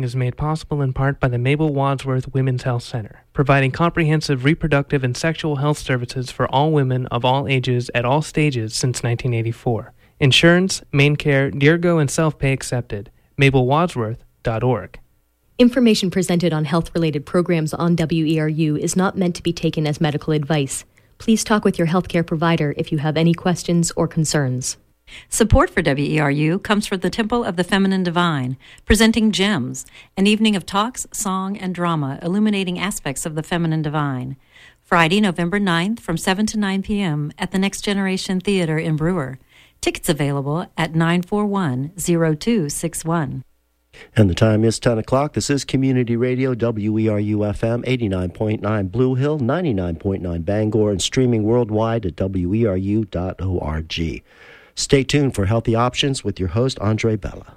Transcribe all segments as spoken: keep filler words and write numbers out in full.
programming is made possible in part by the Mabel Wadsworth Women's Health Center, providing comprehensive reproductive and sexual health services for all women of all ages at all stages since nineteen eighty-four. Insurance, main care, DIRGO, and self-pay accepted. Mabel Wadsworth dot org. Information presented on health-related programs on W E R U is not meant to be taken as medical advice. Please talk with your healthcare provider if you have any questions or concerns. Support for W E R U comes from the Temple of the Feminine Divine, presenting Gems, an evening of talks, song, and drama illuminating aspects of the feminine divine. Friday, November ninth from seven to nine p.m. at the Next Generation Theater in Brewer. Tickets available at nine four one, oh two six one. And the time is ten o'clock. This is Community Radio, W E R U F M, eighty-nine point nine Blue Hill, ninety-nine point nine Bangor, and streaming worldwide at W E R U dot org. Stay tuned for Healthy Options with your host, Andre Bella.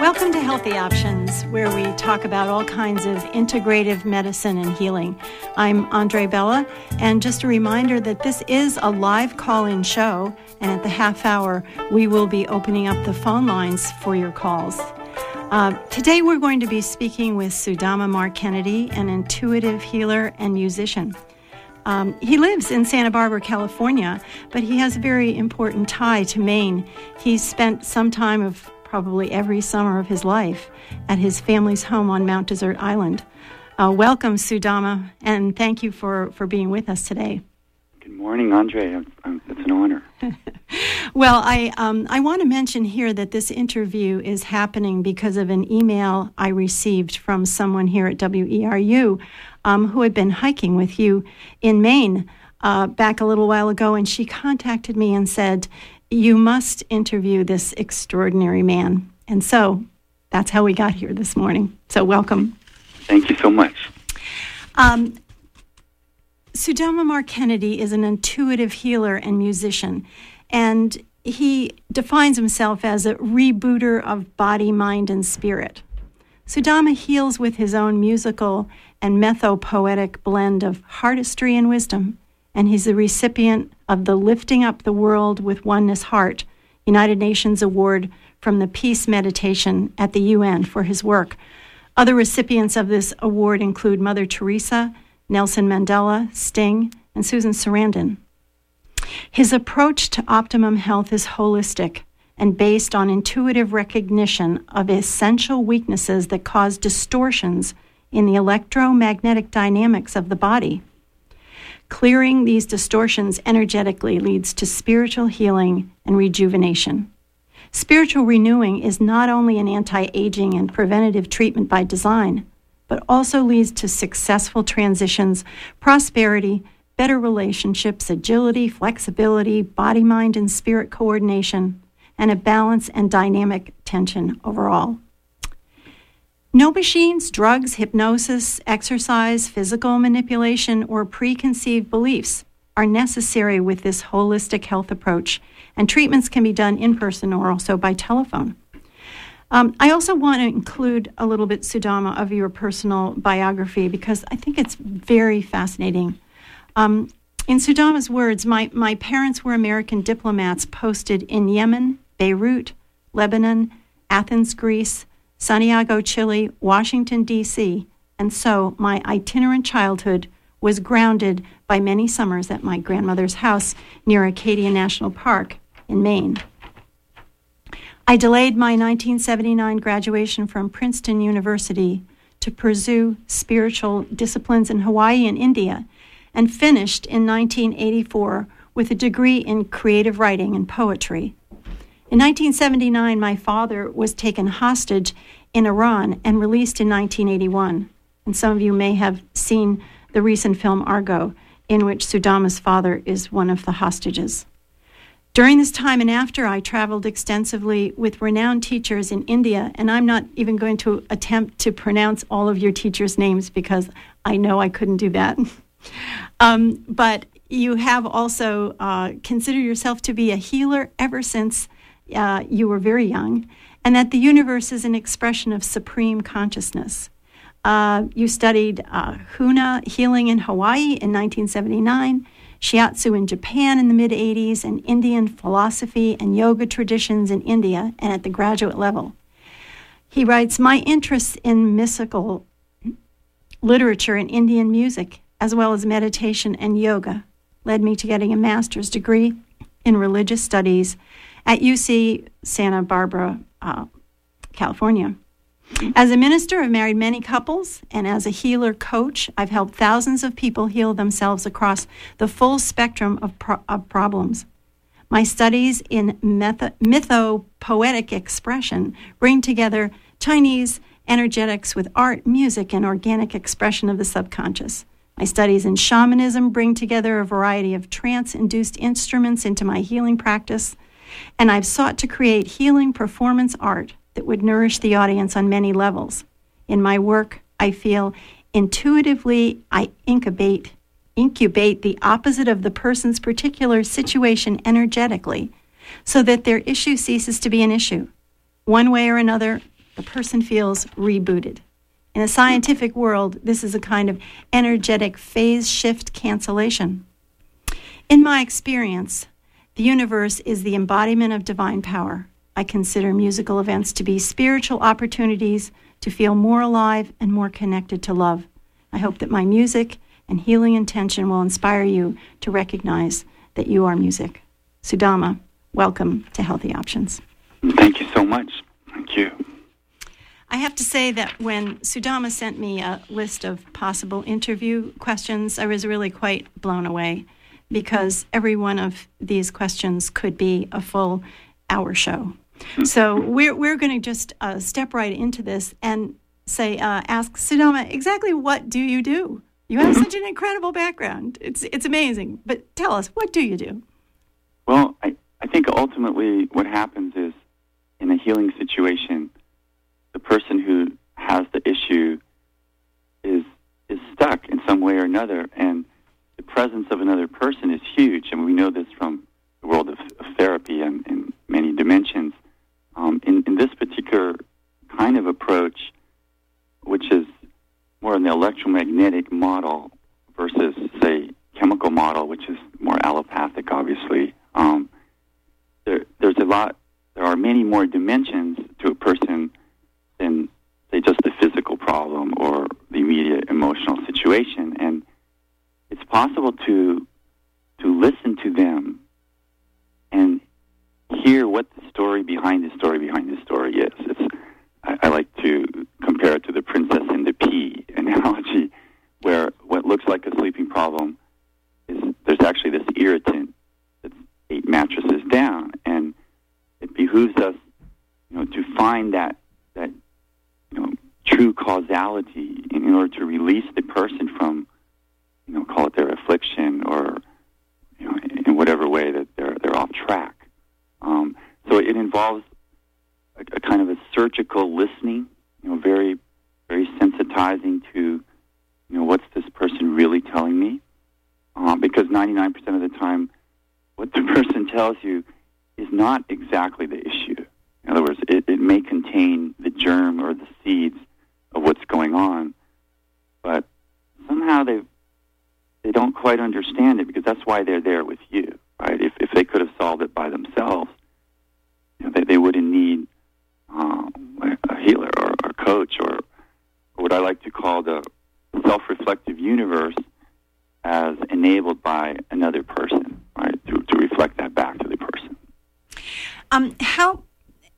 Welcome to Healthy Options, where we talk about all kinds of integrative medicine and healing. I'm Andre Bella, and just a reminder that this is a live call-in show, and at the half hour, we will be opening up the phone lines for your calls. Uh, today we're going to be speaking with Sudama Mark Kennedy, an intuitive healer and musician. Um, he lives in Santa Barbara, California, but he has a very important tie to Maine. He spent some time of probably every summer of his life at his family's home on Mount Desert Island. Uh, welcome, Sudama, and thank you for, for being with us today. Good morning, Andre. It's an honor. Well, I um, I want to mention here that this interview is happening because of an email I received from someone here at W E R U um, who had been hiking with you in Maine uh, back a little while ago, and she contacted me and said, "You must interview this extraordinary man." And so that's how we got here this morning. So welcome. Thank you so much. Um Sudama Mark Kennedy is an intuitive healer and musician, and he defines himself as a rebooter of body, mind, and spirit. Sudama heals with his own musical and mythopoetic blend of artistry and wisdom, and he's the recipient of the Lifting Up the World with Oneness Heart, United Nations Award from the Peace Meditation at the U N for his work. Other recipients of this award include Mother Teresa, Nelson Mandela, Sting, and Susan Sarandon. His approach to optimum health is holistic and based on intuitive recognition of essential weaknesses that cause distortions in the electromagnetic dynamics of the body. Clearing these distortions energetically leads to spiritual healing and rejuvenation. Spiritual renewing is not only an anti-aging and preventative treatment by design, but also leads to successful transitions, prosperity, better relationships, agility, flexibility, body, mind, and spirit coordination, and a balance and dynamic tension overall. No machines, drugs, hypnosis, exercise, physical manipulation, or preconceived beliefs are necessary with this holistic health approach, and treatments can be done in person or also by telephone. Um, I also want to include a little bit, Sudama, of your personal biography because I think it's very fascinating. Um, in Sudama's words, my, my parents were American diplomats posted in Yemen, Beirut, Lebanon, Athens, Greece, Santiago, Chile, Washington, D C, and so my itinerant childhood was grounded by many summers at my grandmother's house near Acadia National Park in Maine. I delayed my nineteen seventy-nine graduation from Princeton University to pursue spiritual disciplines in Hawaii and India, and finished in nineteen eighty-four with a degree in creative writing and poetry. In nineteen seventy-nine, my father was taken hostage in Iran and released in nineteen eighty-one. And some of you may have seen the recent film Argo, in which Sudama's father is one of the hostages. During this time and after, I traveled extensively with renowned teachers in India, and I'm not even going to attempt to pronounce all of your teachers' names because I know I couldn't do that. um, but you have also uh, considered yourself to be a healer ever since uh, you were very young, and that the universe is an expression of supreme consciousness. Uh, you studied uh, Huna healing in Hawaii in nineteen seventy-nine, Shiatsu in Japan in the mid-eighties, and Indian philosophy and yoga traditions in India and at the graduate level. He writes, my interests in mystical literature and Indian music, as well as meditation and yoga, led me to getting a master's degree in religious studies at U C Santa Barbara, uh, California. As a minister, I've married many couples, and as a healer coach, I've helped thousands of people heal themselves across the full spectrum of, pro- of problems. My studies in mytho- mythopoetic expression bring together Chinese energetics with art, music, and organic expression of the subconscious. My studies in shamanism bring together a variety of trance-induced instruments into my healing practice, and I've sought to create healing performance art that would nourish the audience on many levels. In my work, I feel intuitively I incubate, incubate the opposite of the person's particular situation energetically so that their issue ceases to be an issue. One way or another, the person feels rebooted. In a scientific world, this is a kind of energetic phase shift cancellation. In my experience, the universe is the embodiment of divine power. I consider musical events to be spiritual opportunities to feel more alive and more connected to love. I hope that my music and healing intention will inspire you to recognize that you are music. Sudama, welcome to Healthy Options. Thank you so much. Thank you. I have to say that when Sudama sent me a list of possible interview questions, I was really quite blown away because every one of these questions could be a full hour show. So we're we're going to just uh, step right into this and say, uh, ask Sudama, exactly what do you do? You have such an incredible background. It's it's amazing. But tell us, what do you do? Well, I, I think ultimately what happens is in a healing situation, the person who has the issue is is stuck in some way or another. And the presence of another person is huge. And we know this from the world of, of therapy and, and many dimensions. Um, in, in this particular kind of approach, which is more in the electromagnetic model versus, say, chemical model, which is more allopathic, obviously, um, there, there's a lot, there are many more dimensions to a person than, say, just the physical problem or the immediate emotional situation. And it's possible to to listen to them and hear what the story behind the story behind the story is. It's, I, I like to compare it to the princess and the pea analogy, where what looks like a sleeping problem is there's actually this irritant that's eight mattresses down, and it behooves us, you know, to find that that you know true causality in, in order to release the person from, you know, call it their affliction or, you know, in, in whatever way that they're they're off track. Um, so it involves a, a kind of a surgical listening, you know, very, very sensitizing to, you know, what's this person really telling me? Um, because ninety-nine percent of the time, what the person tells you is not exactly the issue. In other words, it, it may contain the germ or the seeds of what's going on, but somehow they they don't quite understand it because that's why they're there with you. Right? If if they could have solved it by themselves, you know, they, they wouldn't need um, a healer or a coach or, or what I like to call the self-reflective universe as enabled by another person, right? To to reflect that back to the person. Um, how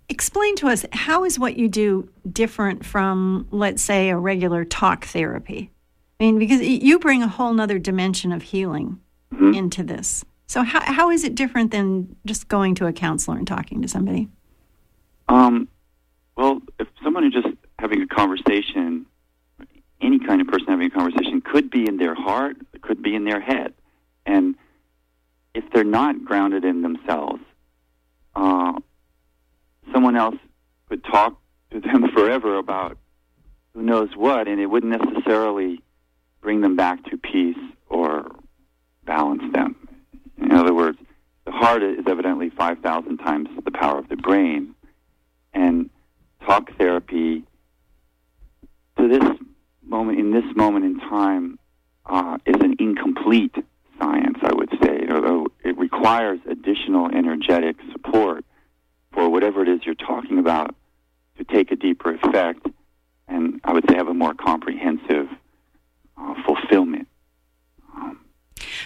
explain to us how is what you do different from, let's say, a regular talk therapy? I mean, because you bring a whole nother dimension of healing mm-hmm. into this. So how how is it different than just going to a counselor and talking to somebody? Um, well, if someone who's just having a conversation, any kind of person having a conversation, could be in their heart, could be in their head. And if they're not grounded in themselves, uh, someone else could talk to them forever about who knows what, and it wouldn't necessarily bring them back to peace or balance them. In other words, the heart is evidently five thousand times the power of the brain. And talk therapy, to this moment, in this moment in time, uh, is an incomplete science, I would say, although it requires additional energetic support for whatever it is you're talking about to take a deeper effect and, I would say, have a more comprehensive uh, fulfillment. Um,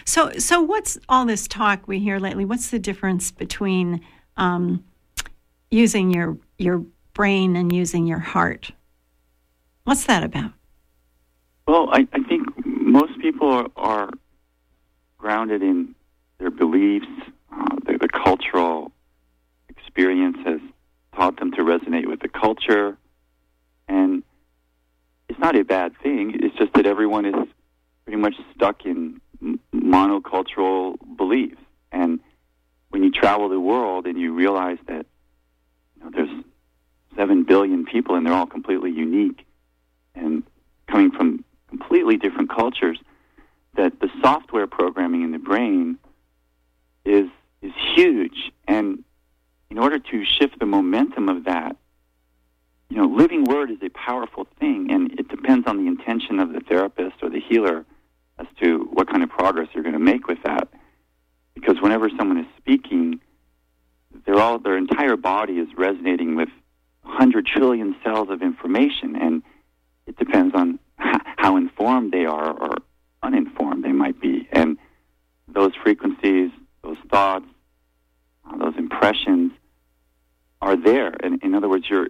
so so what's all this talk we hear lately? What's the difference between um, using your your brain and using your heart? What's that about? Well, I, I think most people are, are grounded in their beliefs, uh, their, the cultural experience has taught them to resonate with the culture, and it's not a bad thing. It's just that everyone is pretty much stuck in m- monocultural beliefs, and when you travel the world and you realize that you know, there's seven billion people and they're all completely unique and coming from completely different cultures, that the software programming in the brain is is huge. And in order to shift the momentum of that, you know, living word is a powerful thing, and it depends on the intention of the therapist or the healer as to what kind of progress you're going to make with that. Because whenever someone is speaking, they're all, their entire body is resonating with one hundred trillion cells of information, and it depends on how informed they are or uninformed they might be. And those frequencies, those thoughts, those impressions are there. And in other words, you're,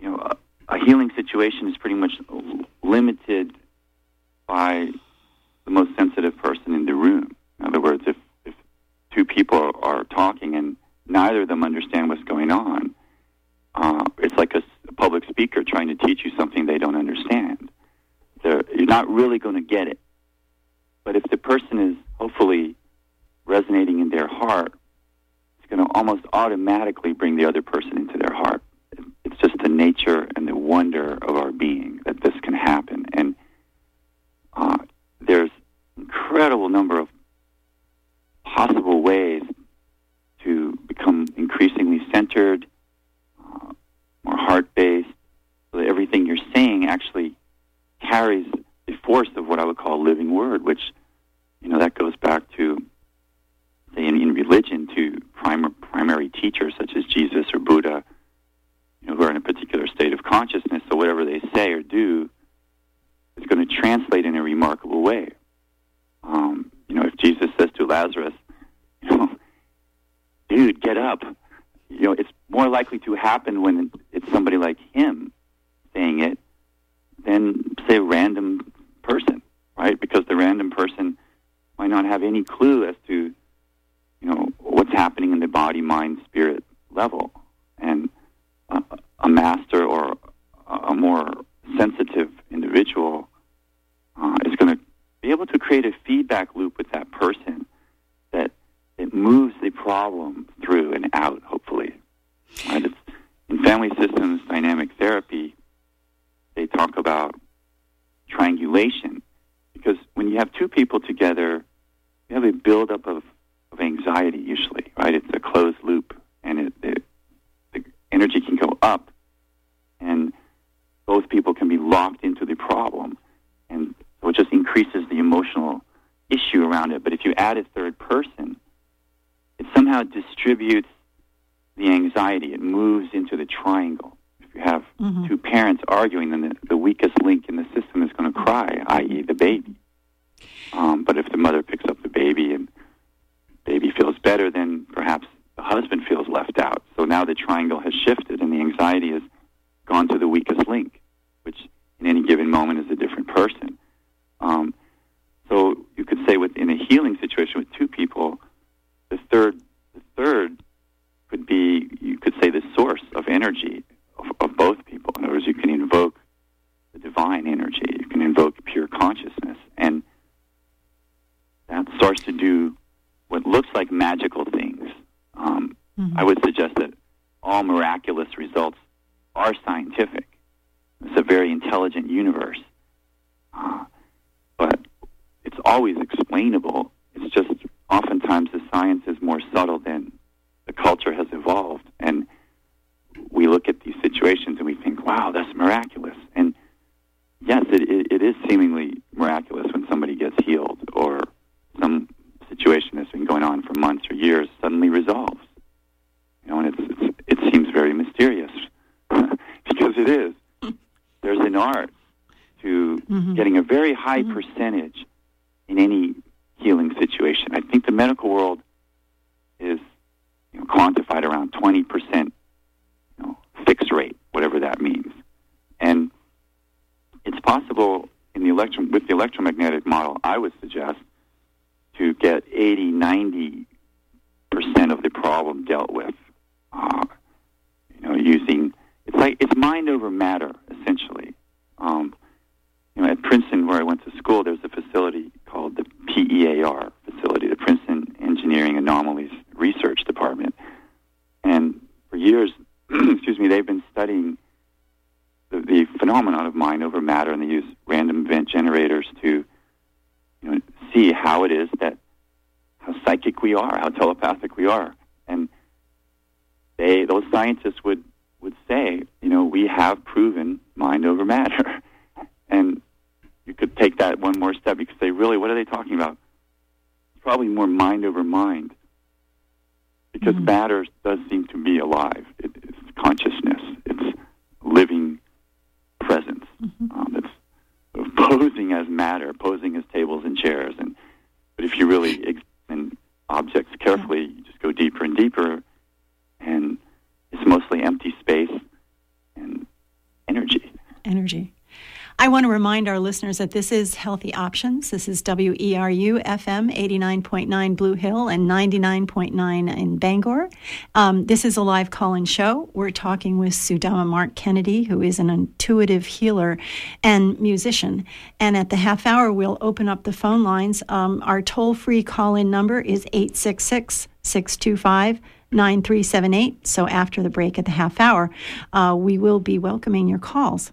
you know, a, a healing situation is pretty much limited by the most sensitive person in the room. In other words, if, if two people are talking and neither of them understand what's going on, Uh, it's like a, a public speaker trying to teach you something they don't understand. They're, you're not really going to get it. But if the person is hopefully resonating in their heart, it's going to almost automatically bring the other person into their heart. It's just the nature and the wonder of our being that this can happen. And uh, there's an incredible number of possible ways to become increasingly centered, more heart-based, so that everything you're saying actually carries the force of what I would call living word, which, you know, that goes back to, say, in, in religion, to prim- primary teachers such as Jesus or Buddha, you know, who are in a particular state of consciousness, so whatever they say or do is going to translate in a remarkable way. Um, you know, if Jesus says to Lazarus, you know, dude, get up, you know, it's more likely to happen when it's somebody like him saying it than, say, a random person, right? Because the random person might not have any clue as to, you know, what's happening in the body, mind, spirit level. And a, a master or a more sensitive individual uh, is going to be able to create a feedback loop with that person that it moves the problem through and out, hopefully. Right? In family systems dynamic therapy, they talk about triangulation, because when you have two people together, you have a buildup of, of anxiety usually, right? It's a closed loop, and it, it, the energy can go up, and both people can be locked into the problem, and so it just increases the emotional issue around it. But if you add a third person, it somehow distributes the anxiety. It moves into the triangle. If you have mm-hmm. two parents arguing, then the, the weakest link in the system is going to cry, that is the baby. Um, but if the mother picks up the baby and the baby feels better, then perhaps the husband feels left out. So now the triangle has shifted, and the anxiety has gone to the weakest link, which in any given moment is a different person. Um, so you could say within a healing situation with two people, the third, the third would be, you could say, the source of energy of, of both people. In other words, you can invoke the divine energy. You can invoke pure consciousness. And that starts to do what looks like magical things. Um, mm-hmm. I would suggest that all miraculous results are scientific. It's a very intelligent universe. Uh, but it's always explainable. It's just oftentimes the science is more subtle than the culture has evolved, and we look at these situations and we think, wow, that's miraculous. And yes, it, it, it is seemingly miraculous when somebody gets healed or some situation that's been going on for months or years suddenly resolves. You know, and it's, it's, it seems very mysterious because it is. There's an art to mm-hmm. getting a very high mm-hmm. percentage in any healing situation. I think the medical world is you know, quantified around twenty percent you know, fixed rate, whatever that means. And it's possible in the electro- with the electromagnetic model, I would suggest, to get eighty, ninety percent of the problem dealt with. Uh, you know, using, it's like, it's mind over matter, essentially. Um, you know, at Princeton, where I went to school, there's a facility called the P E A R facility, the Princeton Engineering Anomalies Research Department. And for years, excuse me, they've been studying the, the phenomenon of mind over matter, and they use random event generators to, you know, see how it is that, how psychic we are, how telepathic we are. And they, those scientists would, would say, you know, we have proven mind over matter. And you could take that one more step. You could say, really, what are they talking about? It's probably more mind over mind, because mm-hmm. matter does seem to be alive. It, it's consciousness. It's living presence. Mm-hmm. Um, it's sort of posing as matter, posing as tables and chairs. And but if you really examine objects carefully, yeah. you just go deeper and deeper, and it's mostly empty space and energy. Energy. I want to remind our listeners that this is Healthy Options. This is W E R U F M eighty-nine point nine Blue Hill and ninety-nine point nine in Bangor. Um, this is a live call-in show. We're talking with Sudama Mark Kennedy, who is an intuitive healer and musician. And at the half hour, we'll open up the phone lines. Um, our toll-free call-in number is eight six six, six two five, nine three seven eight. So after the break at the half hour, uh, we will be welcoming your calls.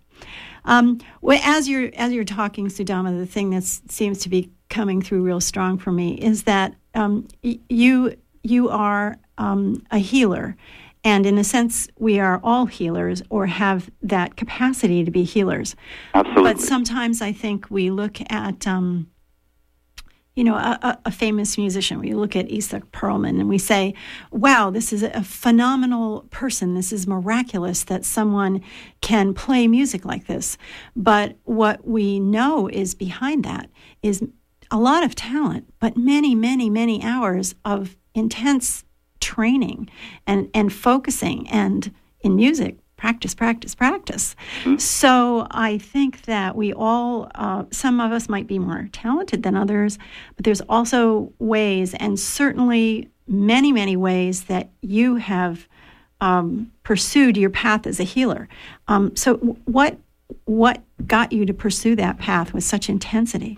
Um, well, as you're as you're talking, Sudama, the thing that seems to be coming through real strong for me is that um, y- you you are um, a healer, and in a sense, we are all healers or have that capacity to be healers. Absolutely. But sometimes I think we look at um, you know a, a famous musician. We look at Isaac Perlman, and we say, "Wow, this is a phenomenal person. This is miraculous that someone can play music like this." But what we know is behind that is a lot of talent, but many, many, many hours of intense training and, and focusing, and in music, practice, practice, practice. Mm-hmm. So I think that we all, uh, some of us might be more talented than others, but there's also ways, and certainly many, many ways that you have Um, pursued your path as a healer. Um, so what what got you to pursue that path with such intensity?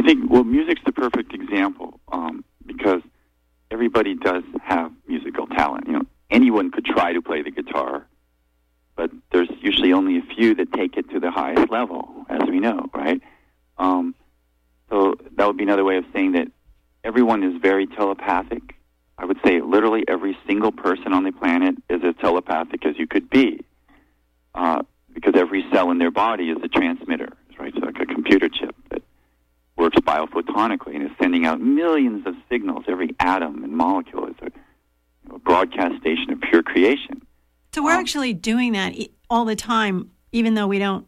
I think, well, music's the perfect example um, because everybody does have musical talent. You know, anyone could try to play the guitar, but there's usually only a few that take it to the highest level, as we know, right? Um, so that would be another way of saying that everyone is very telepathic. I would say literally every single person on the planet is as telepathic as you could be, uh, because every cell in their body is a transmitter, right? It's like a computer chip that works biophotonically and is sending out millions of signals. Every atom and molecule is a, you know, a broadcast station of pure creation. So we're um, actually doing that all the time, even though we don't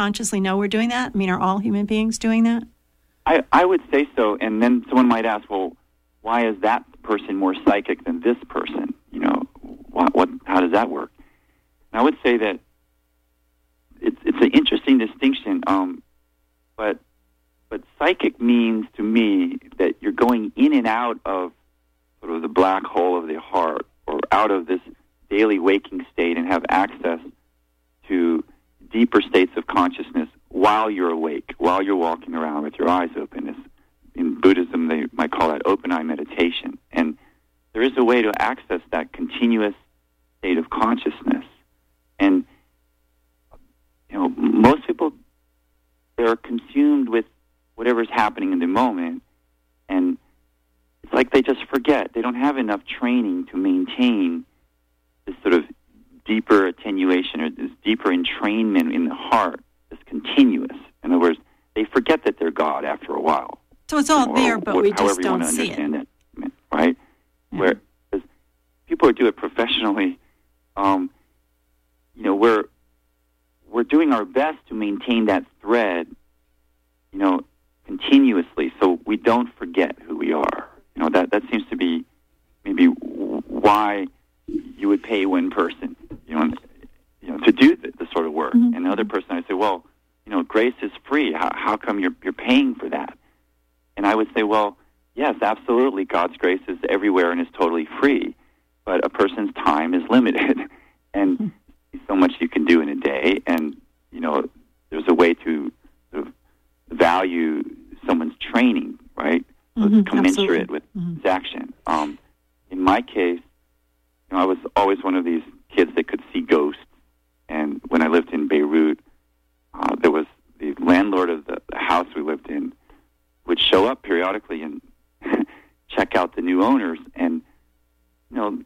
consciously know we're doing that? I mean, are all human beings doing that? I, I would say so, and then someone might ask, well, why is that person more psychic than this person? You know, what, what, how does that work? And I would say that it's it's an interesting distinction, um, but but psychic means to me that you're going in and out of sort of the black hole of the heart, or out of this daily waking state, and have access to deeper states of consciousness while you're awake, while you're walking around with your eyes open. It's, in Buddhism, they might call that open-eye meditation. And there is a way to access that continuous state of consciousness. And, you know, most people, they're consumed with whatever's happening in the moment. And it's like they just forget. They don't have enough training to maintain this sort of deeper attenuation or this deeper entrainment in the heart is continuous. In other words, they forget that they're God after a while. So it's all or, there, but or, we just don't see it. it. Right? Yeah. Where people who do it professionally, um, you know, we're we're doing our best to maintain that thread, you know, continuously, so we don't forget who we are. You know, that that seems to be maybe why you would pay one person, you know, and, you know, to do the, the sort of work, mm-hmm. and the other person, I say, well, you know, grace is free. How, how come you're you're paying for that? And I would say, well, yes, absolutely, God's grace is everywhere and is totally free, but a person's time is limited, and mm-hmm. so much you can do in a day, and you know, there's a way to sort of value someone's training, right? So mm-hmm. it's commensurate Absolutely. with mm-hmm. his action. Um, in my case, you know, I was always one of these kids that could see ghosts. And when I lived in Beirut, uh, there was the landlord of the, the house we lived in would show up periodically and check out the new owners. And, you know,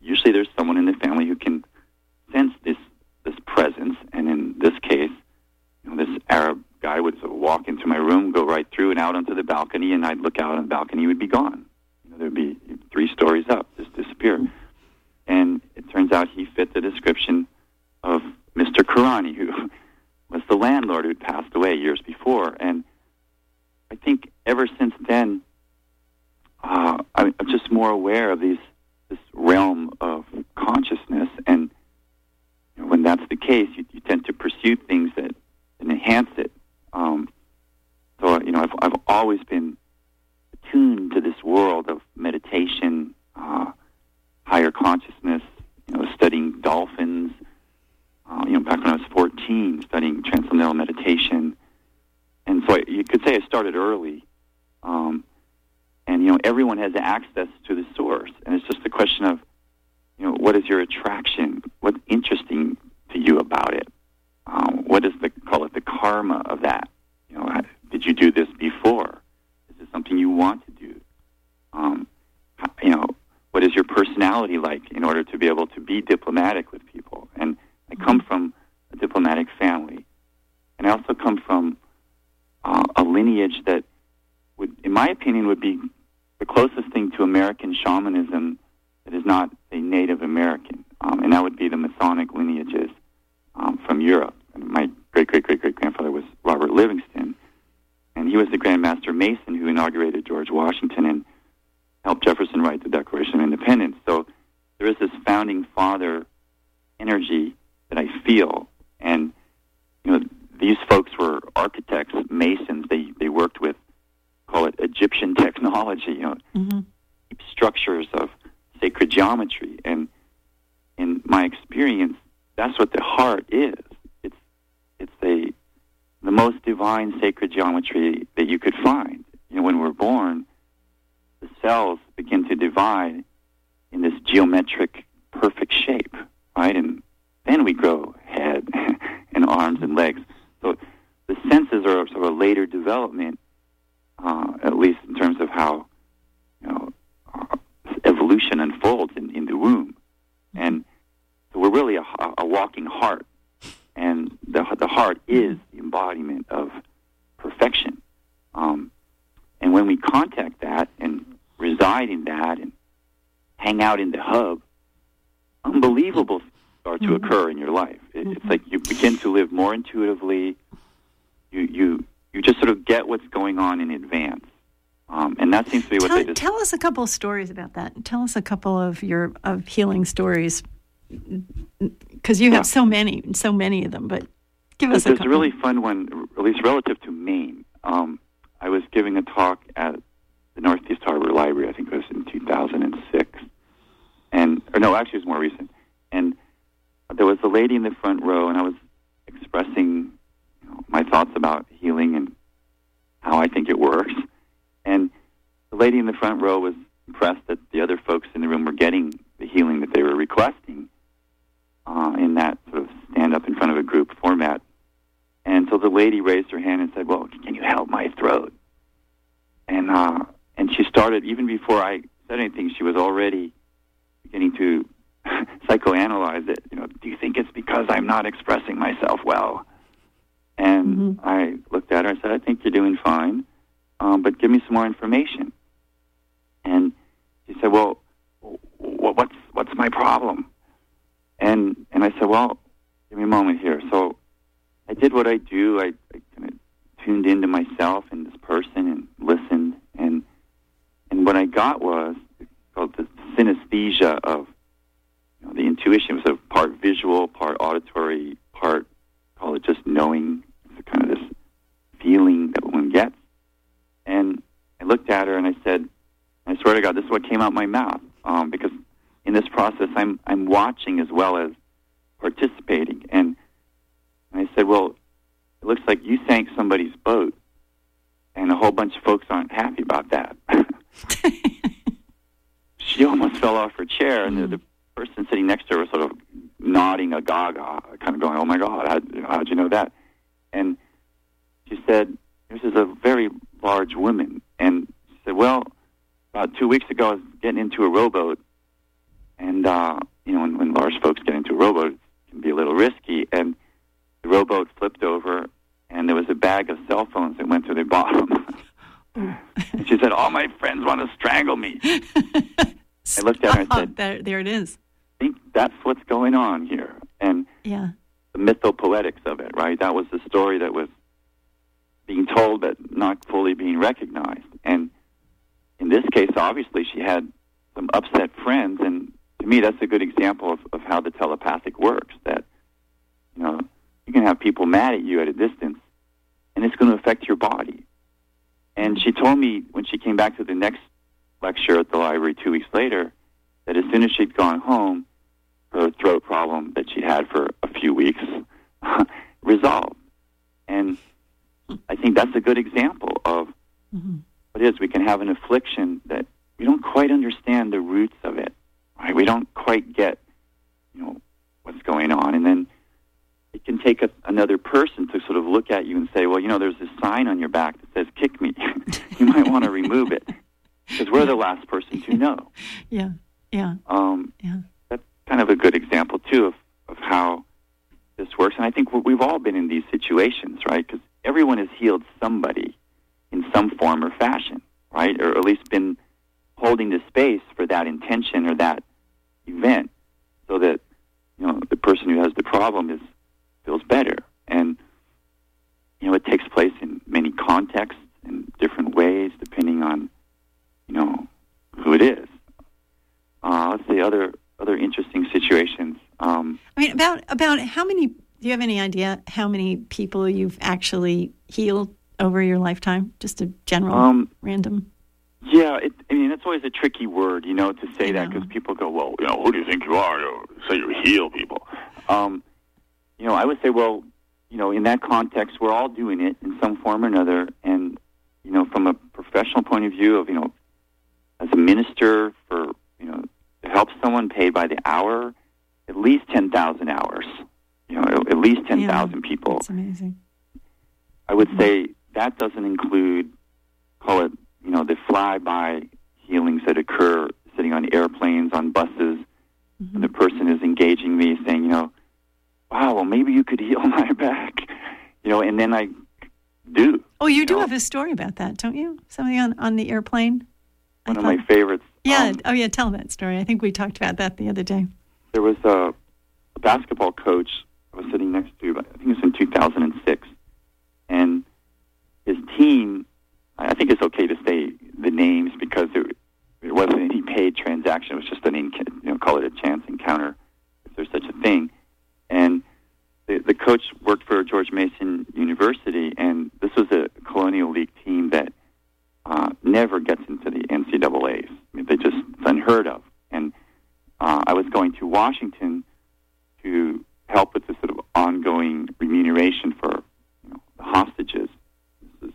usually there's someone in the family who can sense this this presence. And in this case, you know, this Arab guy would sort of walk into my room, go right through and out onto the balcony, and I'd look out on the balcony, he would be gone. You know, there'd be three stories up, just disappear. And it turns out he fit the description of Mister Karani, who was the landlord who'd passed away years before. And I think ever since then, uh, I'm just more aware of these this realm of consciousness. And you know, when that's the case, you, you tend to pursue things that enhance it. Um, so, you know, I've, I've always been attuned to this world of meditation, uh, higher consciousness, you know, studying dolphins. Uh, you know, back when I was fourteen, studying transcendental meditation. And so I, you could say I started early. Um, and, you know, everyone has access to the source. And it's just a question of, you know, what is your attraction? What's interesting to you about it? Um, what is the, call it the karma of that? You know, did you do this before? Is this something you want to do? Um, you know, what is your personality like in order to be able to be diplomatic with people? And I come from a diplomatic family. And I also come from uh, a lineage that would, in my opinion, would be the closest thing to American shamanism that is not a Native American. Um, and that would be the Masonic lineages. Um, from Europe. And my great-great-great-great-grandfather was Robert Livingston, and he was the Grand Master Mason who inaugurated George Washington and helped Jefferson write the Declaration of Independence. So there is this founding father energy that I feel, and you know, these folks were architects, masons. They they worked with, call it Egyptian technology, you know, mm-hmm. deep structures of sacred geometry, and in my experience, that's what the heart is. It's it's a, the most divine sacred geometry that you could find. You know, when we're born, the cells begin to divide in this geometric perfect shape, right? And then we grow head and arms and legs. So the senses are sort of a later development, uh, at least in terms of how, you know, evolution unfolds in, in the womb. And so we're really a, a walking heart, and the the heart is the embodiment of perfection. Um, and when we contact that and reside in that and hang out in the hub, unbelievable things start to occur in your life. It, it's like you begin to live more intuitively. You you you just sort of get what's going on in advance. Um, and that seems to be what tell, they just... Tell us a couple of stories about that. Tell us a couple of your of healing stories. Because you have yeah. so many, so many of them, but give us There's a couple. There's a really fun one, at least relative to Maine. Um, I was giving a talk at the Northeast Harbor Library, I think it was in two thousand six. And, or no, actually it was more recent. And there was a lady in the front row, and I was expressing, you know, my thoughts about healing and how I think it works. And the lady in the front row was impressed that the other folks in the room were getting the healing that they were requesting. Uh, in that sort of stand-up in front of a group format. And so the lady raised her hand and said, well, can you help my throat? And uh, and she started, even before I said anything, she was already beginning to psychoanalyze it. You know, do you think it's because I'm not expressing myself well? And mm-hmm. I looked at her and said, I think you're doing fine, um, but give me some more information. And she said, well, what's what's my problem? And and I said, well, give me a moment here. So I did what I do. I, I kind of tuned into myself and this person and listened. And and what I got was called the synesthesia of, you know, the intuition. It was a part visual, part auditory, part, call it just knowing. It's kind of this feeling that one gets. And I looked at her and I said, I swear to God, this is what came out my mouth. Um, because in this process, I'm I'm watching as well as participating. And I said, well, it looks like you sank somebody's boat, and a whole bunch of folks aren't happy about that. She almost fell off her chair, and mm-hmm. the, the person sitting next to her was sort of nodding a gaga, kind of going, oh, my God, how, how'd you know that? And she said, this is a very large woman. And she said, well, about two weeks ago, I was getting into a rowboat, and, uh, you know, when, when large folks get into a rowboat, it can be a little risky, and the rowboat flipped over, and there was a bag of cell phones that went through the bottom. And she said, all my friends want to strangle me. I looked at her and said, there, there it is. I think that's what's going on here. And yeah. the mythopoetics of it, right? That was the story that was being told but not fully being recognized. And in this case, obviously, she had some upset friends, and to me, that's a good example of, of how the telepathic works, that, you know, you can have people mad at you at a distance, and it's going to affect your body. And she told me when she came back to the next lecture at the library two weeks later that as soon as she'd gone home, her throat problem that she'd had for a few weeks resolved. And I think that's a good example of mm-hmm. what is, we can have an affliction that we don't quite understand the roots of it, right? We don't quite get, you know, what's going on. And then it can take a, another person to sort of look at you and say, well, you know, there's this sign on your back that says, kick me. You might want to remove it because we're the last person to know. Yeah, yeah. Um, yeah. That's kind of a good example, too, of, of how this works. And I think we've all been in these situations, right? Because everyone has healed somebody in some form or fashion, right? Or at least been holding the space for that intention or that event so that, you know, the person who has the problem is feels better. And, you know, it takes place in many contexts and different ways depending on, you know, who it is. Uh, let's see, other other interesting situations. Um, I mean, about about how many, do you have any idea how many people you've actually healed over your lifetime? Just a general um, random... Yeah, it, I mean, it's always a tricky word, you know, to say that because people go, well, you know, who do you think you are to say you heal people? Um, you know, I would say, well, you know, in that context, we're all doing it in some form or another. And, you know, from a professional point of view of, you know, as a minister for, you know, to help someone paid by the hour, at least ten thousand hours, you know, at least ten thousand yeah, people. That's amazing. I would mm-hmm. say that doesn't include, call it, you know, the fly-by healings that occur sitting on airplanes, on buses, mm-hmm. and the person is engaging me saying, you know, wow, well, maybe you could heal my back. You know, and then I do. Oh, you, you do know? Have a story about that, don't you? Something on, on the airplane? One I of thought... my favorites. Yeah, um, oh yeah, tell that story. I think we talked about that the other day. There was a, a basketball coach I was sitting next to, I think it was in two thousand six, and his team... I think it's okay to say the names because there, there wasn't any paid transaction. It was just an, you know, call it a chance encounter, if there's such a thing. And the, the coach worked for George Mason University, and this was a Colonial League team that uh, never gets into the N C double A's. I mean, they just, it's unheard of. And uh, I was going to Washington to help with the sort of ongoing remuneration for, you know, the hostages. This is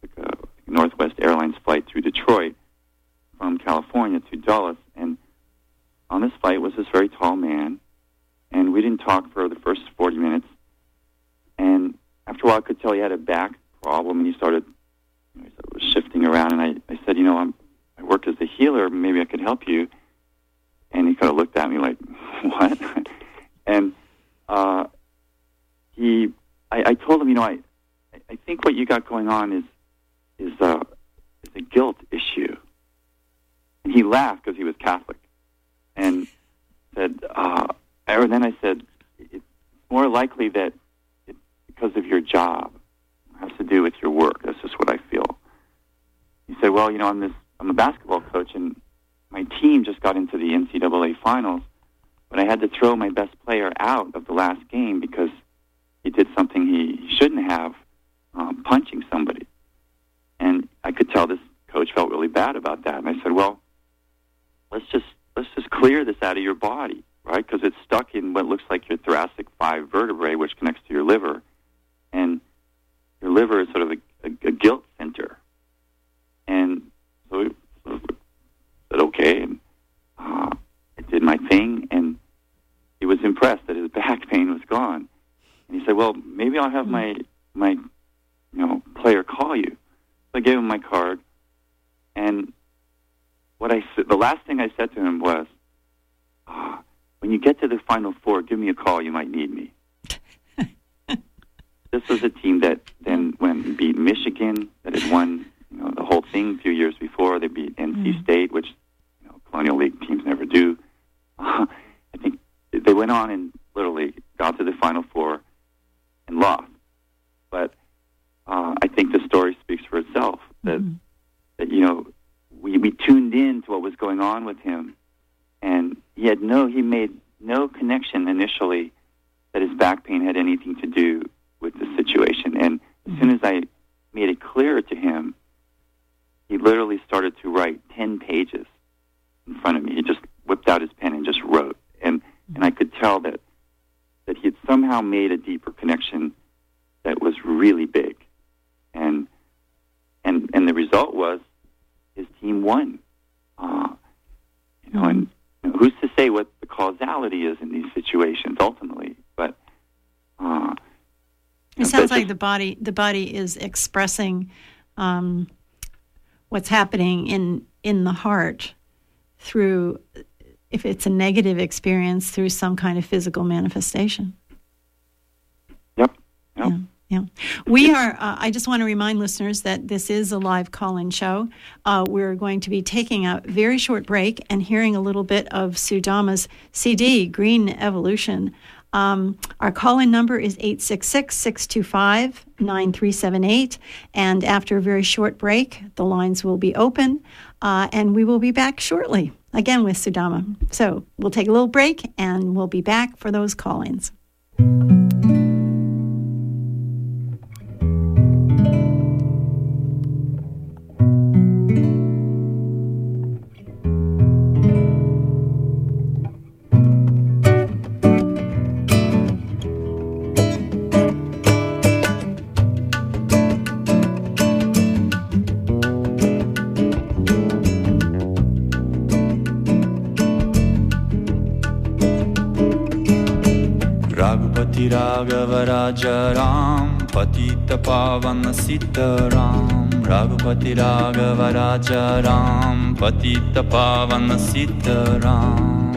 like a Northwest Airlines flight through Detroit from California to Dulles, and on this flight was this very tall man, and we didn't talk for the first forty minutes, and after a while I could tell he had a back problem, and he started, you know, he was shifting around, and I, I said, you know, I'm, I work as a healer, maybe I could help you, and he kind of looked at me like, what? and uh, he, I, I, I told him, you know, I, I think what you got going on is is a, is a guilt issue. And he laughed because he was Catholic, and said, uh, and then I said, it's more likely that it's because of your job. It has to do with your work. That's just what I feel. He said, well, you know, I'm this, I'm a basketball coach, and my team just got into the N C double A finals, but I had to throw my best player out of the last game because he did something he shouldn't have, um, punching somebody. And I could tell this coach felt really bad about that. And I said, well, let's just let's just clear this out of your body, right? Because it's stuck in what looks like your thoracic five vertebrae, which connects to your liver. And your liver is sort of a, a, a guilt center. And so it sort of said, okay. And uh, I did my thing, and he was impressed that his back pain was gone. And he said, well, maybe I'll have my, my you know, player call you. So I gave him my card, and what I the last thing I said to him was, oh, when you get to the Final Four, give me a call. You might need me. This was a team that then went and beat Michigan, that had won you know, the whole thing a few years before. They beat N C mm. State, which you know, Colonial League teams never do. Uh, I think they went on and literally got to the Final Four and lost. But uh, I think the story speaks for itself, that, mm. that you know, we, we tuned in to what was going on with him, and he had no, he made no connection initially that his back pain had anything to do with the situation. And as soon as I made it clearer to him, he literally started to write ten pages in front of me. He just whipped out his pen and just wrote. And, and I could tell that that he had somehow made a deeper connection that was really big. And and and the result was his team won. Uh, you know, and you know, who's to say what the causality is in these situations ultimately? But uh, it know, sounds like just, the body the body is expressing um, what's happening in in the heart through, if it's a negative experience, through some kind of physical manifestation. Yep. Yep. Yeah. Yeah. We are, uh, I just want to remind listeners that this is a live call-in show. Uh, we're going to be taking a very short break and hearing a little bit of Sudama's C D, Green Evolution. Um, our call-in number is eight six six, six two five, nine three seven eight. And after a very short break, the lines will be open, uh, and we will be back shortly, again with Sudama. So we'll take a little break, and we'll be back for those call-ins. Raghupati Raghavaraja Ram, Patita Pavana Sita Ram. Raghupati Raghavaraja Ram, Patita Pavana Sita Ram.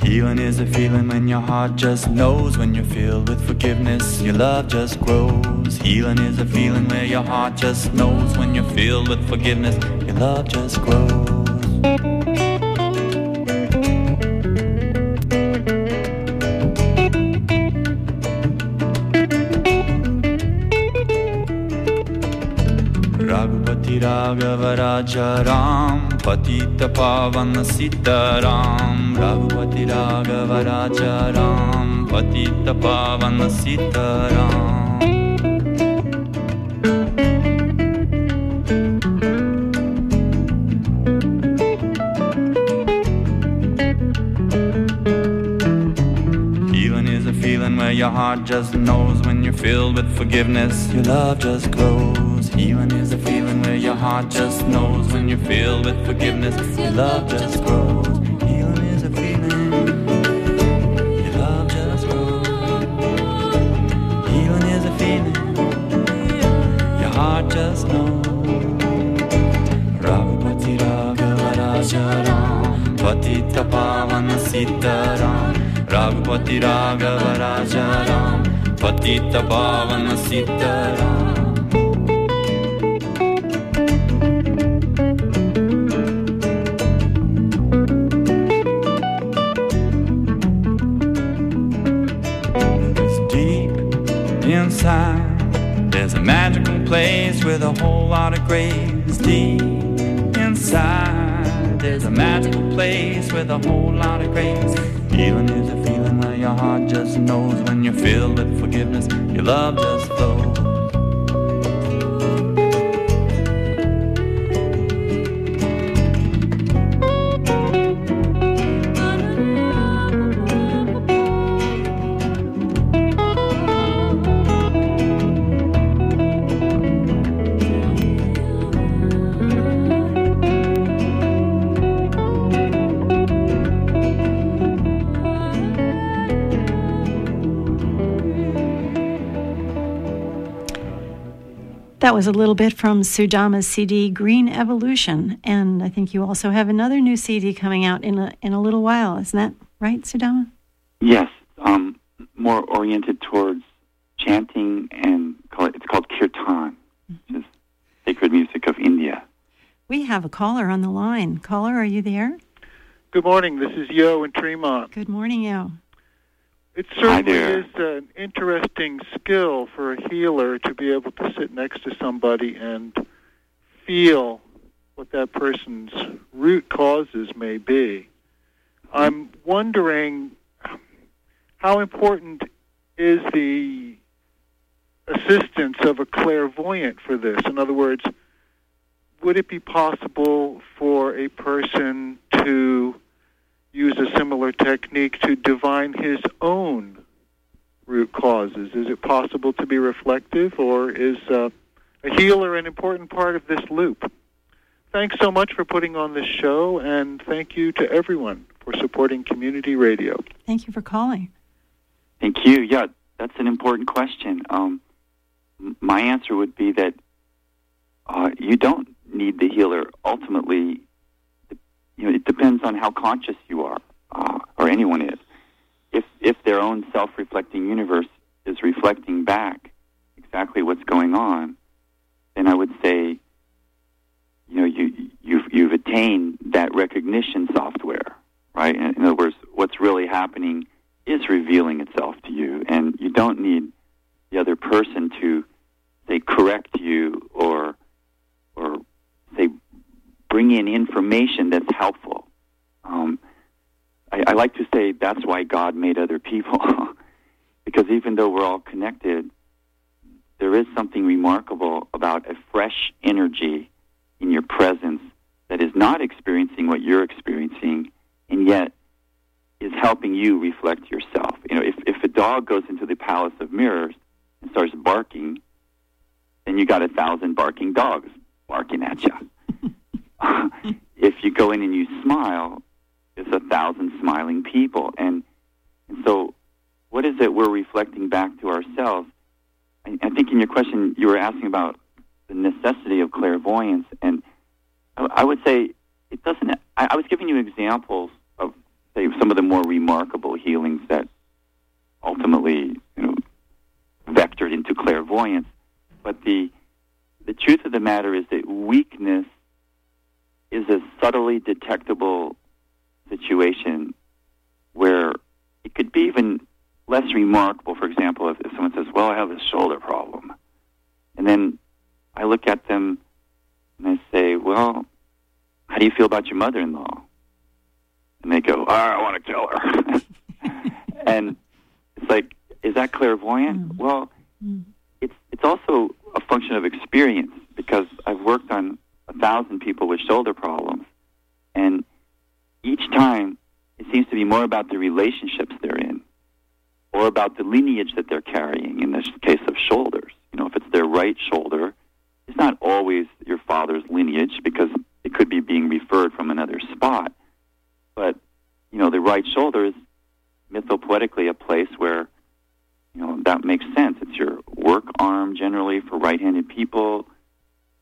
Healing is a feeling when your heart just knows. When you're filled with forgiveness, your love just grows. Healing is a feeling where your heart just knows. When you're filled with forgiveness, your love just grows. Raghupati Raghavaraja Ram, Patita Pavana Sita Ram. Raghupati Raghavaraja Ram, Patita Pavana Sita Ram. Your heart just knows. When you're filled with forgiveness, your love just grows. Healing is a feeling where your heart just knows. When you're filled with forgiveness, your love just grows. Healing is a feeling, your love just grows. Healing is a feeling, your heart just knows. Pavana Sita Ram, Raghupati Raghavaraja Ram, Patita Pavana Sita Ram. Inside, there's a magical place with a whole lot of grace. Deep inside, there's a magical place with a whole lot of grace. Healing is a feeling where your heart just knows. When you're filled with forgiveness, your love just flows. That was a little bit from Sudama's C D, Green Evolution, and I think you also have another new C D coming out in a in a little while, isn't that right, Sudama? Yes, um, more oriented towards chanting and call it, it's called kirtan, mm-hmm. which is sacred music of India. We have a caller on the line. Caller, are you there? Good morning. This is Yo in Tremont. Good morning, Yo. It certainly is an interesting skill for a healer to be able to sit next to somebody and feel what that person's root causes may be. I'm wondering how important is the assistance of a clairvoyant for this? In other words, would it be possible for a person to use a similar technique to divine his own root causes? Is it possible to be reflective, or is uh, a healer an important part of this loop? Thanks so much for putting on this show, and thank you to everyone for supporting community radio. Thank you for calling. Thank you. Yeah, that's an important question. Um, my answer would be that uh, you don't need the healer. Ultimately, you know, it depends on how conscious you are, uh, or anyone is. If if their own self-reflecting universe is reflecting back exactly what's going on, then I would say, you know, you you've you've attained that recognition software, right? In, in other words, what's really happening is revealing itself to you, and you don't need the other person to say correct you or or say, bring in information that's helpful. Um, I, I like to say that's why God made other people, because even though we're all connected, there is something remarkable about a fresh energy in your presence that is not experiencing what you're experiencing, and yet is helping you reflect yourself. You know, if, if a dog goes into the Palace of Mirrors and starts barking, then you got a thousand barking dogs barking at you. If you go in and you smile, it's a thousand smiling people. And, and so what is it we're reflecting back to ourselves? I, I think in your question, you were asking about the necessity of clairvoyance. And I, I would say it doesn't... I, I was giving you examples of, say, some of the more remarkable healings that ultimately, you know, vectored into clairvoyance. But the the truth of the matter is that weakness is a subtly detectable situation where it could be even less remarkable. For example, if, if someone says, well, I have a shoulder problem. And then I look at them and I say, well, how do you feel about your mother-in-law? And they go, oh, I want to kill her. And it's like, is that clairvoyant? Mm. Well, mm. it's it's also a function of experience, because I've worked on a thousand people with shoulder problems, and each time it seems to be more about the relationships they're in, or about the lineage that they're carrying. In this case of shoulders, you know, if it's their right shoulder, it's not always your father's lineage, because it could be being referred from another spot. But, you know, the right shoulder is mythopoetically a place where, you know, that makes sense. It's your work arm generally for right-handed people.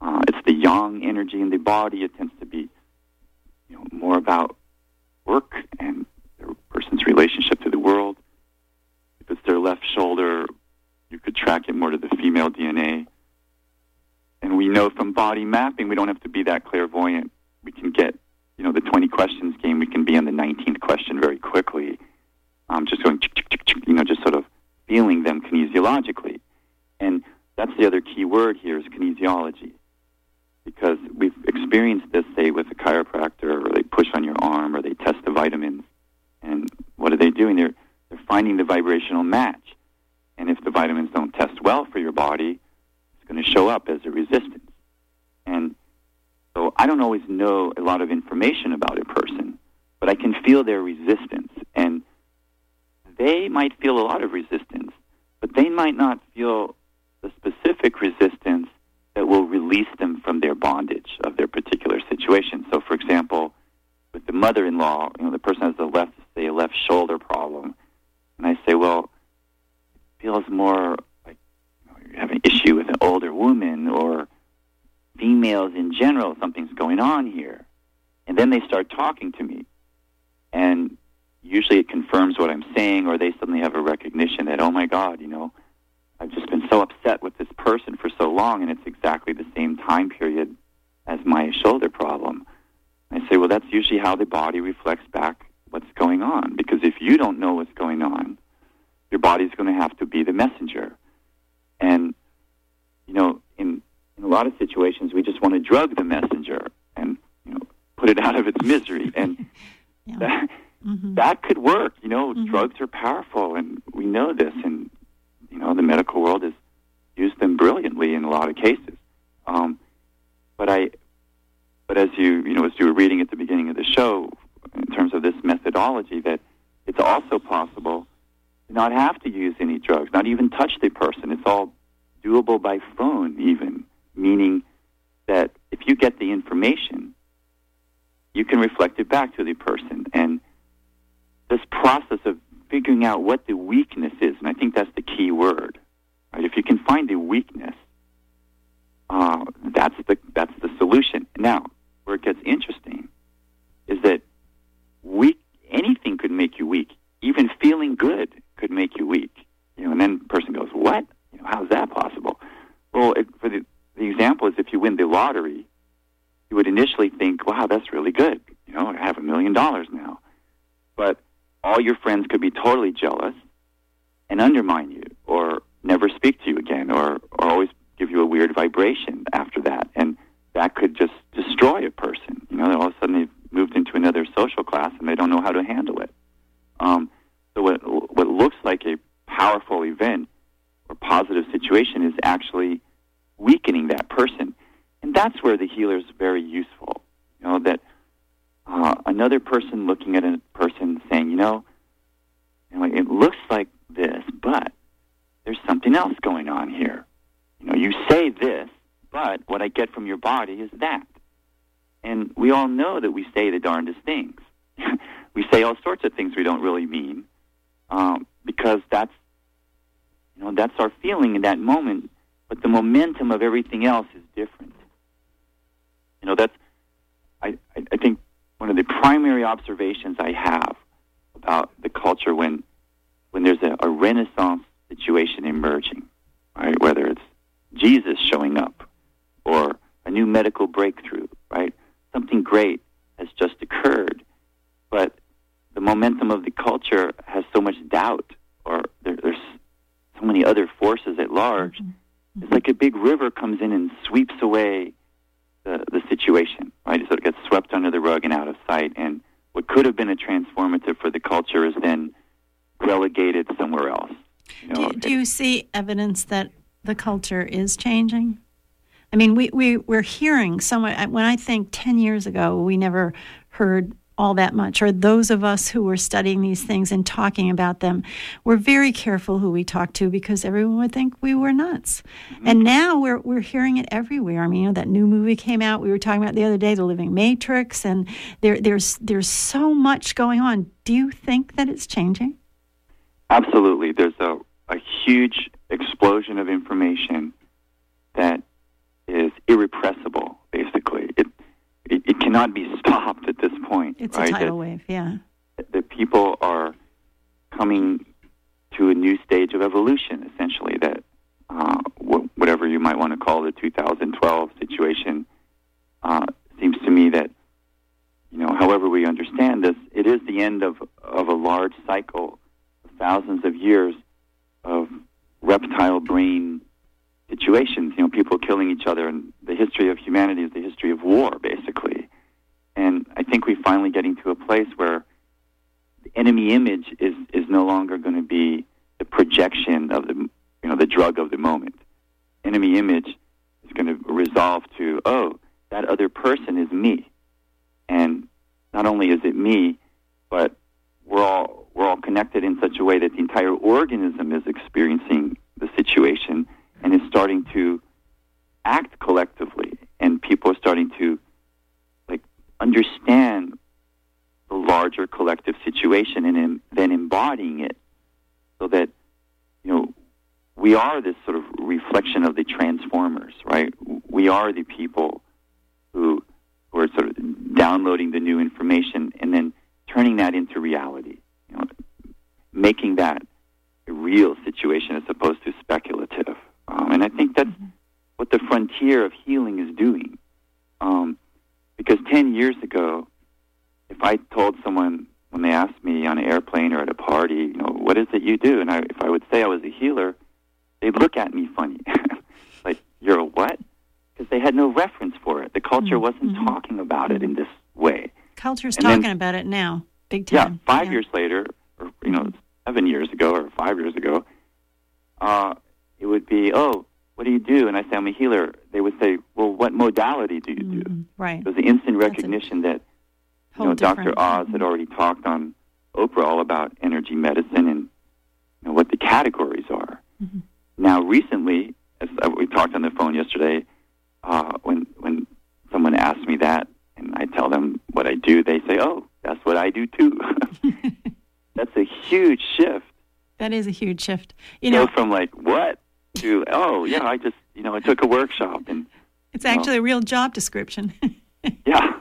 Uh, it's the yang energy in the body. It tends to be, you know, more about work and their person's relationship to the world. If it's their left shoulder, you could track it more to the female D N A. And we know from body mapping, we don't have to be that clairvoyant. We can get, you know, the twenty questions game, we can be on the nineteenth question very quickly. Um, just going, you know, just sort of feeling them kinesiologically. And that's the other key word here is kinesiology. Because we've experienced this, say, with a chiropractor, or they push on your arm, or they test the vitamins. And what are they doing? They're, they're finding the vibrational match. And if the vitamins don't test well for your body, it's going to show up as a resistance. And so I don't always know a lot of information about a person, but I can feel their resistance. And they might feel a lot of resistance, but they might not feel the specific resistance that will release them from their bondage of their particular situation. So, for example, with the mother-in-law, you know, the person has the left, say, a left shoulder problem, and I say, well, it feels more like, you know, you're having an issue with an older woman or females in general. Something's going on here, and then they start talking to me, and usually it confirms what I'm saying, or they suddenly have a recognition that, oh my God, you know, I've just been so upset with this person for so long, and it's exactly the same time period as my shoulder problem. I say, well, that's usually how the body reflects back what's going on, because if you don't know what's going on, your body's going to have to be the messenger. And, you know, in, in a lot of situations, we just want to drug the messenger and, you know, put it out of its misery. And yeah. that, mm-hmm. that could work. You know, mm-hmm. drugs are powerful, and we know this, and you know, the medical world has used them brilliantly in a lot of cases. Um, but I, but as you, you know, as you were reading at the beginning of the show, in terms of this methodology, that it's also possible to not have to use any drugs, not even touch the person. It's all doable by phone even, meaning that if you get the information, you can reflect it back to the person. And this process of figuring out what the weakness is, and I think that's the key word, right? If you can find the weakness, uh, that's the that's the solution. Now, where it gets interesting is that weak anything could make you weak. Even feeling good could make you weak. You know, and then the person goes, "What? You know, how's that possible?" Well, it, for the the example is, if you win the lottery, you would initially think, "Wow, that's really good. You know, I have a million dollars now," but all your friends could be totally jealous and undermine you or never speak to you again or, or always give you a weird vibration after that. And that could just destroy a person. You know, all of a sudden they've moved into another social class and they don't know how to handle it. Um, so what, what looks like a powerful event or positive situation is actually weakening that person. And that's where the healer is very useful, you know, that Uh, another person looking at a person saying, you know, it looks like this, but there's something else going on here. You know, you say this, but what I get from your body is that. And we all know that we say the darndest things. We say all sorts of things we don't really mean, um, because that's, you know, that's our feeling in that moment, but the momentum of everything else is different. You know, that's, I, I, I think, one of the primary observations I have about the culture when when there's a, a Renaissance situation emerging, right? Whether it's Jesus showing up or a new medical breakthrough, right? Something great has just occurred, but the momentum of the culture has so much doubt, or there, there's so many other forces at large. Mm-hmm. It's like a big river comes in and sweeps away The, the situation, right? So it gets swept under the rug and out of sight, and what could have been a transformative for the culture is then relegated somewhere else. You know, do, do you see evidence that the culture is changing? I mean, we, we, we're hearing so much. When I think ten years ago, we never heard all that much, or those of us who were studying these things and talking about them were very careful who we talked to, because everyone would think we were nuts. Mm-hmm. And now we're we're hearing it everywhere. I mean, you know, that new movie came out, we were talking about the other day, The Living Matrix, and there there's there's so much going on. Do you think that it's changing? Absolutely. There's a, a huge explosion of information that is irrepressible, basically. It it, it cannot be stopped at this point. It's right? a tidal that, wave, yeah. That people are coming to a new stage of evolution, essentially, that uh, wh- whatever you might want to call the two thousand twelve situation, uh, seems to me that, you know, however we understand this, it is the end of, of a large cycle of thousands of years of reptile brain situations, you know, people killing each other, and the history of humanity is the history of war, basically. And I think we're finally getting to a place where the enemy image is, is no longer going to be the projection of the, you know, the drug of the moment. Enemy image is going to resolve to, oh, that other person is me. And not only is it me, but we're all we're all connected in such a way that the entire organism is experiencing the situation and is starting to act collectively, and people are starting to like understand the larger collective situation and em- then embodying it, so that, you know, we are this sort of reflection of the transformers, right? We are the people who who are sort of downloading the new information and then turning that into reality, you know, making that a real situation as opposed to speculative. Um, and I think that's mm-hmm. what the frontier of healing is doing. Um, because ten years ago, if I told someone when they asked me on an airplane or at a party, you know, what is it you do? And I, if I would say I was a healer, they'd look at me funny. Like, you're a what? Because they had no reference for it. The culture mm-hmm. wasn't mm-hmm. talking about it in this way. Culture's and talking then, about it now, big time. Yeah, five yeah. years later, or, you know, seven years ago or five years ago, uh, it would be, oh, what do you do? And I say, I'm a healer. They would say, well, what modality do you mm-hmm. do? Right. It was the instant recognition that, you know, Doctor Oz mm-hmm. had already talked on Oprah all about energy medicine and, you know, what the categories are. Mm-hmm. Now, recently, as we talked on the phone yesterday, uh, when when someone asks me that and I tell them what I do, they say, oh, that's what I do too. That's a huge shift. That is a huge shift. You know, go from like, what? To, oh, yeah, I just, you know, I took a workshop. and It's actually know. a real job description. Yeah.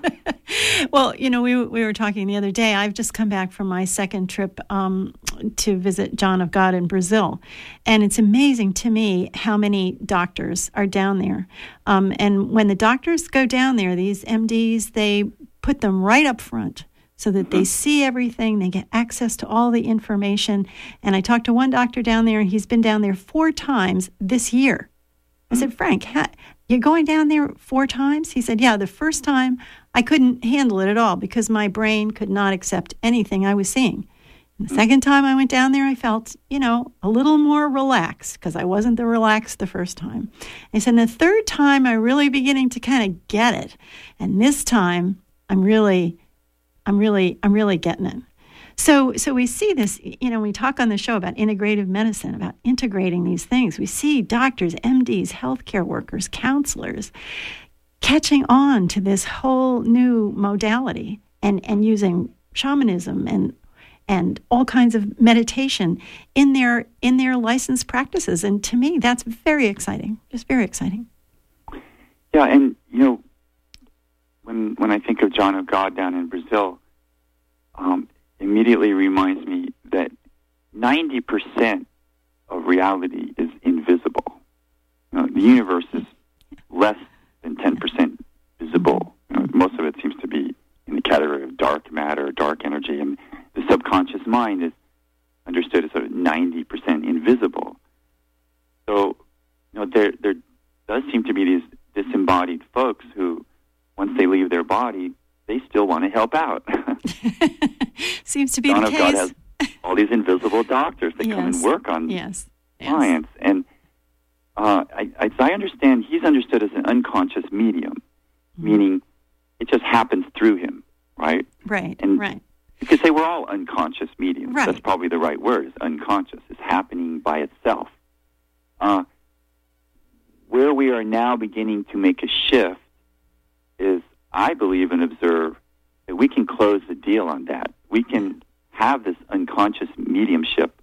Well, you know, we we were talking the other day. I've just come back from my second trip um, to visit John of God in Brazil. And it's amazing to me how many doctors are down there. Um, and when the doctors go down there, these M Ds, they put them right up front so that mm-hmm. they see everything, they get access to all the information. And I talked to one doctor down there, and he's been down there four times this year. I said, Frank, ha- you're going down there four times? He said, yeah, the first time I couldn't handle it at all because my brain could not accept anything I was seeing. And the second time I went down there, I felt, you know, a little more relaxed because I wasn't the relaxed the first time. And he said, the third time I'm really beginning to kind of get it. And this time I'm really, I'm really, I'm really getting it. So so we see this, you know, we talk on the show about integrative medicine, about integrating these things. We see doctors, M Ds, healthcare workers, counselors catching on to this whole new modality and, and using shamanism and and all kinds of meditation in their in their licensed practices. And to me, that's very exciting, just very exciting. Yeah, and, you know, when when I think of John of God down in Brazil, um, immediately reminds me that ninety percent of reality is invisible. You know, the universe is less than ten percent visible. You know, most of it seems to be in the category of dark matter, dark energy, and the subconscious mind is understood as sort of ninety percent invisible. So, you know, there there does seem to be these disembodied folks who, once they leave their body, they still want to help out. Seems to be John the case. John of God has all these invisible doctors that yes. come and work on yes. clients. Yes. And uh, I, as I understand, he's understood as an unconscious medium, mm-hmm. meaning it just happens through him, right? Right, and right. You could say we're all unconscious mediums. Right. That's probably the right word, is unconscious. It's happening by itself. Uh, where we are now beginning to make a shift is, I believe and observe that we can close the deal on that. We can have this unconscious mediumship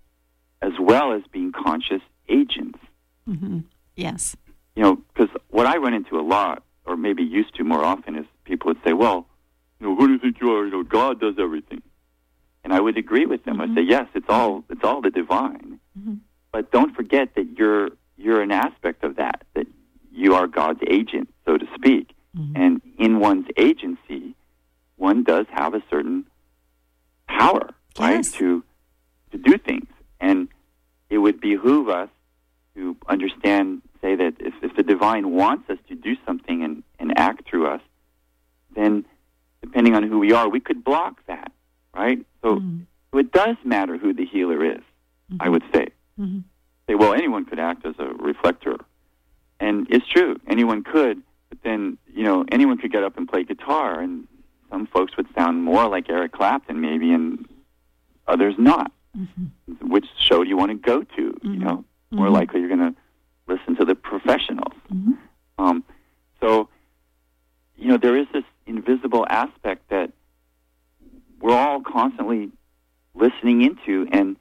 as well as being conscious agents. Mm-hmm. Yes. You know, because what I run into a lot, or maybe used to more often, is people people would say, well, you know, who do you think you are? You know, God does everything. And I would agree with them. Mm-hmm. I'd say, yes, it's all it's all the divine. Mm-hmm. But don't forget that you're you're an aspect of that, that you are God's agent, so to speak. Mm-hmm. And in one's agency, one does have a certain power, yes. right, to to do things. And it would behoove us to understand, say that if, if the divine wants us to do something and, and act through us, then depending on who we are, we could block that, right? So, mm-hmm. so it does matter who the healer is, mm-hmm. I would say. Mm-hmm. Say, well, anyone could act as a reflector. And it's true, anyone could, but then, you know, anyone could get up and play guitar, and some folks would sound more like Eric Clapton maybe, and others not. Mm-hmm. Which show do you want to go to? Mm-hmm. You know, more mm-hmm. likely you're going to listen to the professionals. Mm-hmm. Um, so, you know, there is this invisible aspect that we're all constantly listening into, and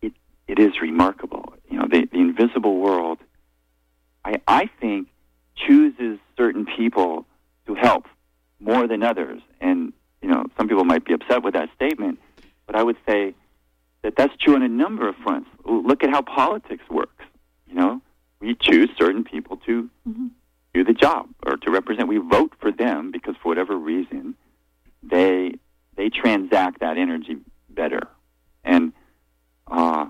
it it is remarkable. You know, the, the invisible world, I, I think, chooses certain people to help more than others. And, you know, some people might be upset with that statement, but I would say that that's true on a number of fronts. Look at how politics works. You know, we choose certain people to mm-hmm. do the job or to represent. We vote for them because for whatever reason, they they transact that energy better. And, uh,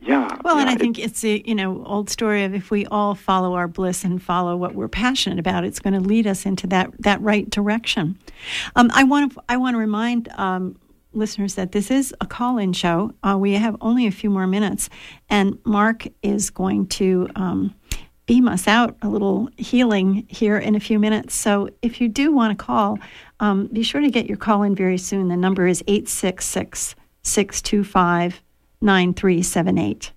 yeah. Well, yeah, and I think it's the, you know, old story of if we all follow our bliss and follow what we're passionate about, it's going to lead us into that, that right direction. Um, I want to I want to remind um listeners that this is a call-in show. Uh, we have only a few more minutes, and Mark is going to um, beam us out a little healing here in a few minutes. So if you do want to call, um, be sure to get your call in very soon. The number is eight six six, six two five, nine three seven eight.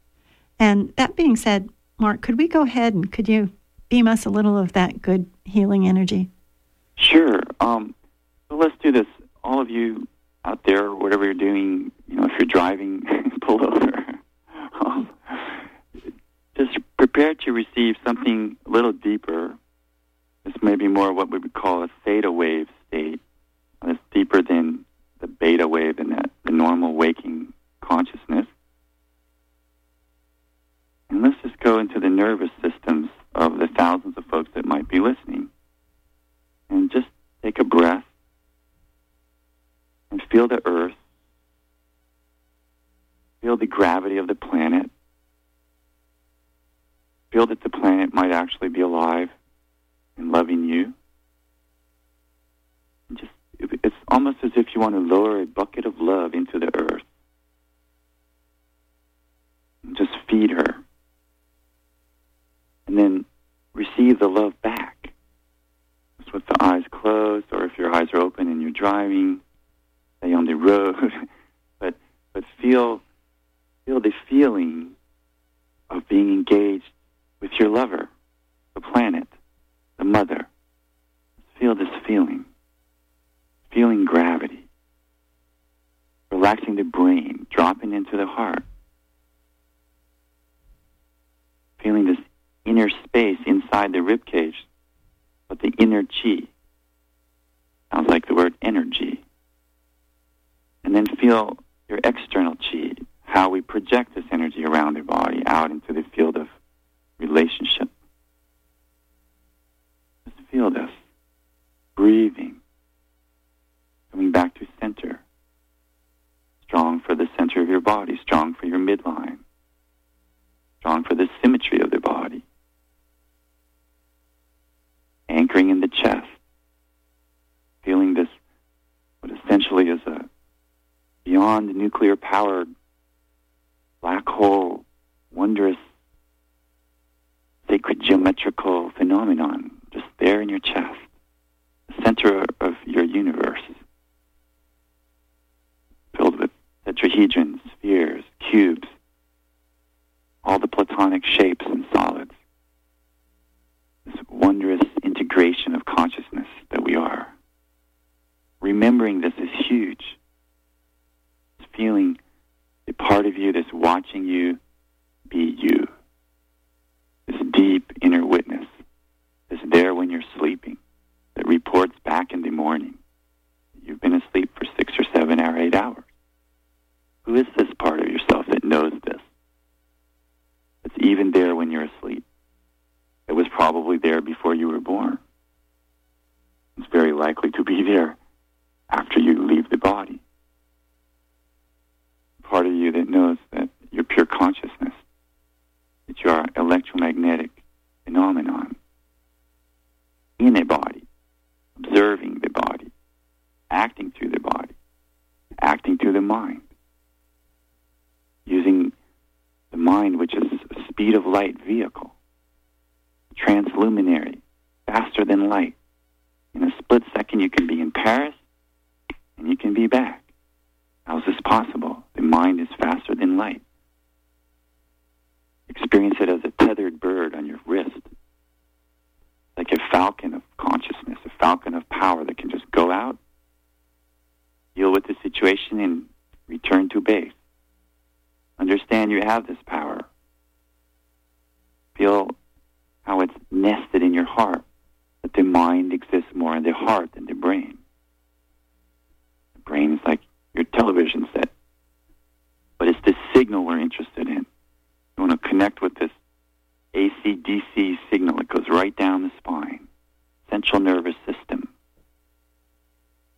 And that being said, Mark, could we go ahead and could you beam us a little of that good healing energy? Sure. Um, so let's do this. All of you out there, whatever you're doing, you know, if you're driving, pull over. Um, just prepare to receive something a little deeper. This may be more what we would call a theta wave state. It's deeper than the beta wave and that the normal waking consciousness. And let's just go into the nervous systems of the thousands of folks that might be listening. And just take a breath. And feel the earth, feel the gravity of the planet, feel that the planet might actually be alive and loving you. And just, it's almost as if you want to lower a bucket of love into the earth. And just feed her. And then receive the love back. Just with the eyes closed, or if your eyes are open and you're driving, on the road, but but feel feel the feeling of being engaged with your lover, the planet, the mother. Feel this feeling, feeling gravity, relaxing the brain, dropping into the heart, feeling this inner space inside the ribcage, but the inner chi. Sounds like the word energy. And then feel your external chi, how we project this energy around your body out into the field of relationship. Just feel this, breathing, coming back to center, strong for the center of your body, strong for your midline, strong for the symmetry of the body, anchoring in the chest, feeling this, what essentially is a beyond the nuclear powered black hole, wondrous, sacred geometrical phenomenon, just there in your chest, the center of your universe, filled with tetrahedrons, spheres, cubes, all the platonic shapes and solids, this wondrous integration of consciousness that we are. Remembering this is huge. Feeling the part of you that's watching you be you. This deep inner witness that's there when you're sleeping, that reports back in the morning. You've been asleep for six or seven or eight hours. Who is this part of yourself that knows this? It's even there when you're asleep. It was probably there before you were born. It's very likely to be there after you leave the body. Part of you that knows that your pure consciousness, that you are electromagnetic phenomenon in a body, observing the body, acting through the body, acting through the mind, using the mind, which is a speed of light vehicle, transluminary, faster than light. In a split second, you can be in Paris and you can be back. How is this possible? The mind is faster than light. Experience it as a tethered bird on your wrist, like a falcon of consciousness, a falcon of power that can just go out, deal with the situation, and return to base. Understand you have this power. Feel how it's nested in your heart, that the mind exists more in the heart than the brain. The brain is like your television set, but it's the signal we're interested in. You want to connect with this A C D C signal. It goes right down the spine, central nervous system,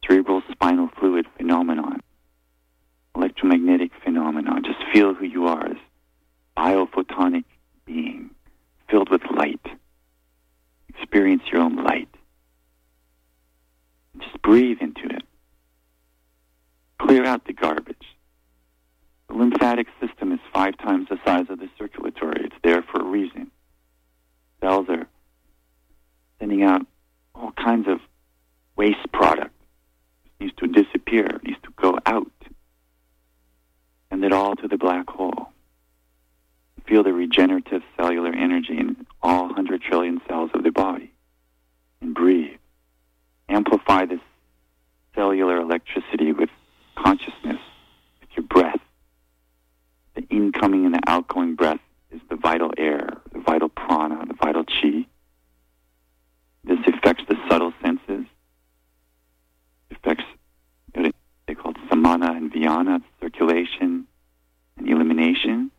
cerebral spinal fluid phenomenon, electromagnetic phenomenon. Just feel who you are as biophotonic being, filled with light. Experience your own light. Just breathe into it. Clear out the garbage. The lymphatic system is five times the size of the circulatory. It's there for a reason. Cells are sending out all kinds of waste product. It needs to disappear. It needs to go out. Send it all to the black hole. Feel the regenerative cellular energy in all one hundred trillion cells of the body. And breathe. Amplify this cellular electricity with consciousness, with your breath. The incoming and the outgoing breath is the vital air, the vital prana, the vital chi. This affects the subtle senses. It affects what they call samana and viyana, circulation and elimination.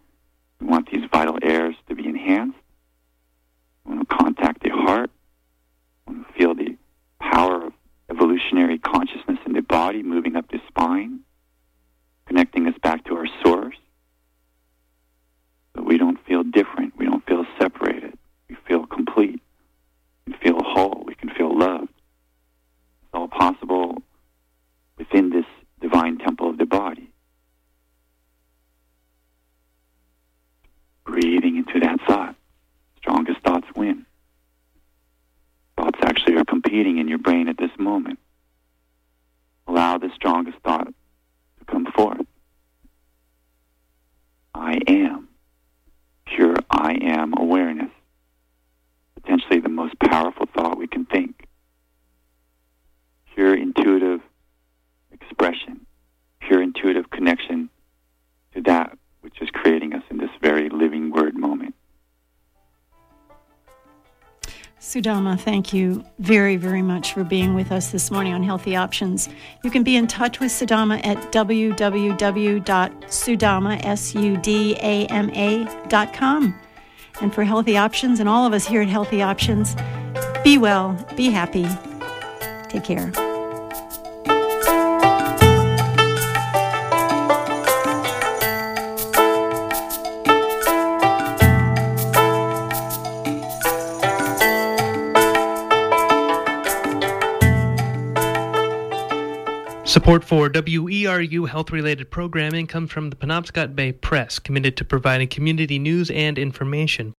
We want these vital airs to be enhanced. We want to contact the heart. We want to feel the power of evolutionary consciousness in the body moving up the spine, connecting us back to our source. But we don't feel different. We don't feel separated. We feel complete. We can feel whole. We can feel loved. It's all possible within this divine temple of the body. Breathing into that thought. Strongest thoughts win. Thoughts actually are competing in your brain at this moment. Allow the strongest thought to come forth. I am. Pure I am awareness. Potentially the most powerful thought we can think. Pure intuitive expression. Pure intuitive connection to that which is creating us in this very living word moment. Sudama, thank you very, very much for being with us this morning on Healthy Options. You can be in touch with Sudama at w w w dot sudama dot com. And for Healthy Options and all of us here at Healthy Options, be well, be happy, take care. Support for W E R U health-related programming comes from the Penobscot Bay Press, committed to providing community news and information.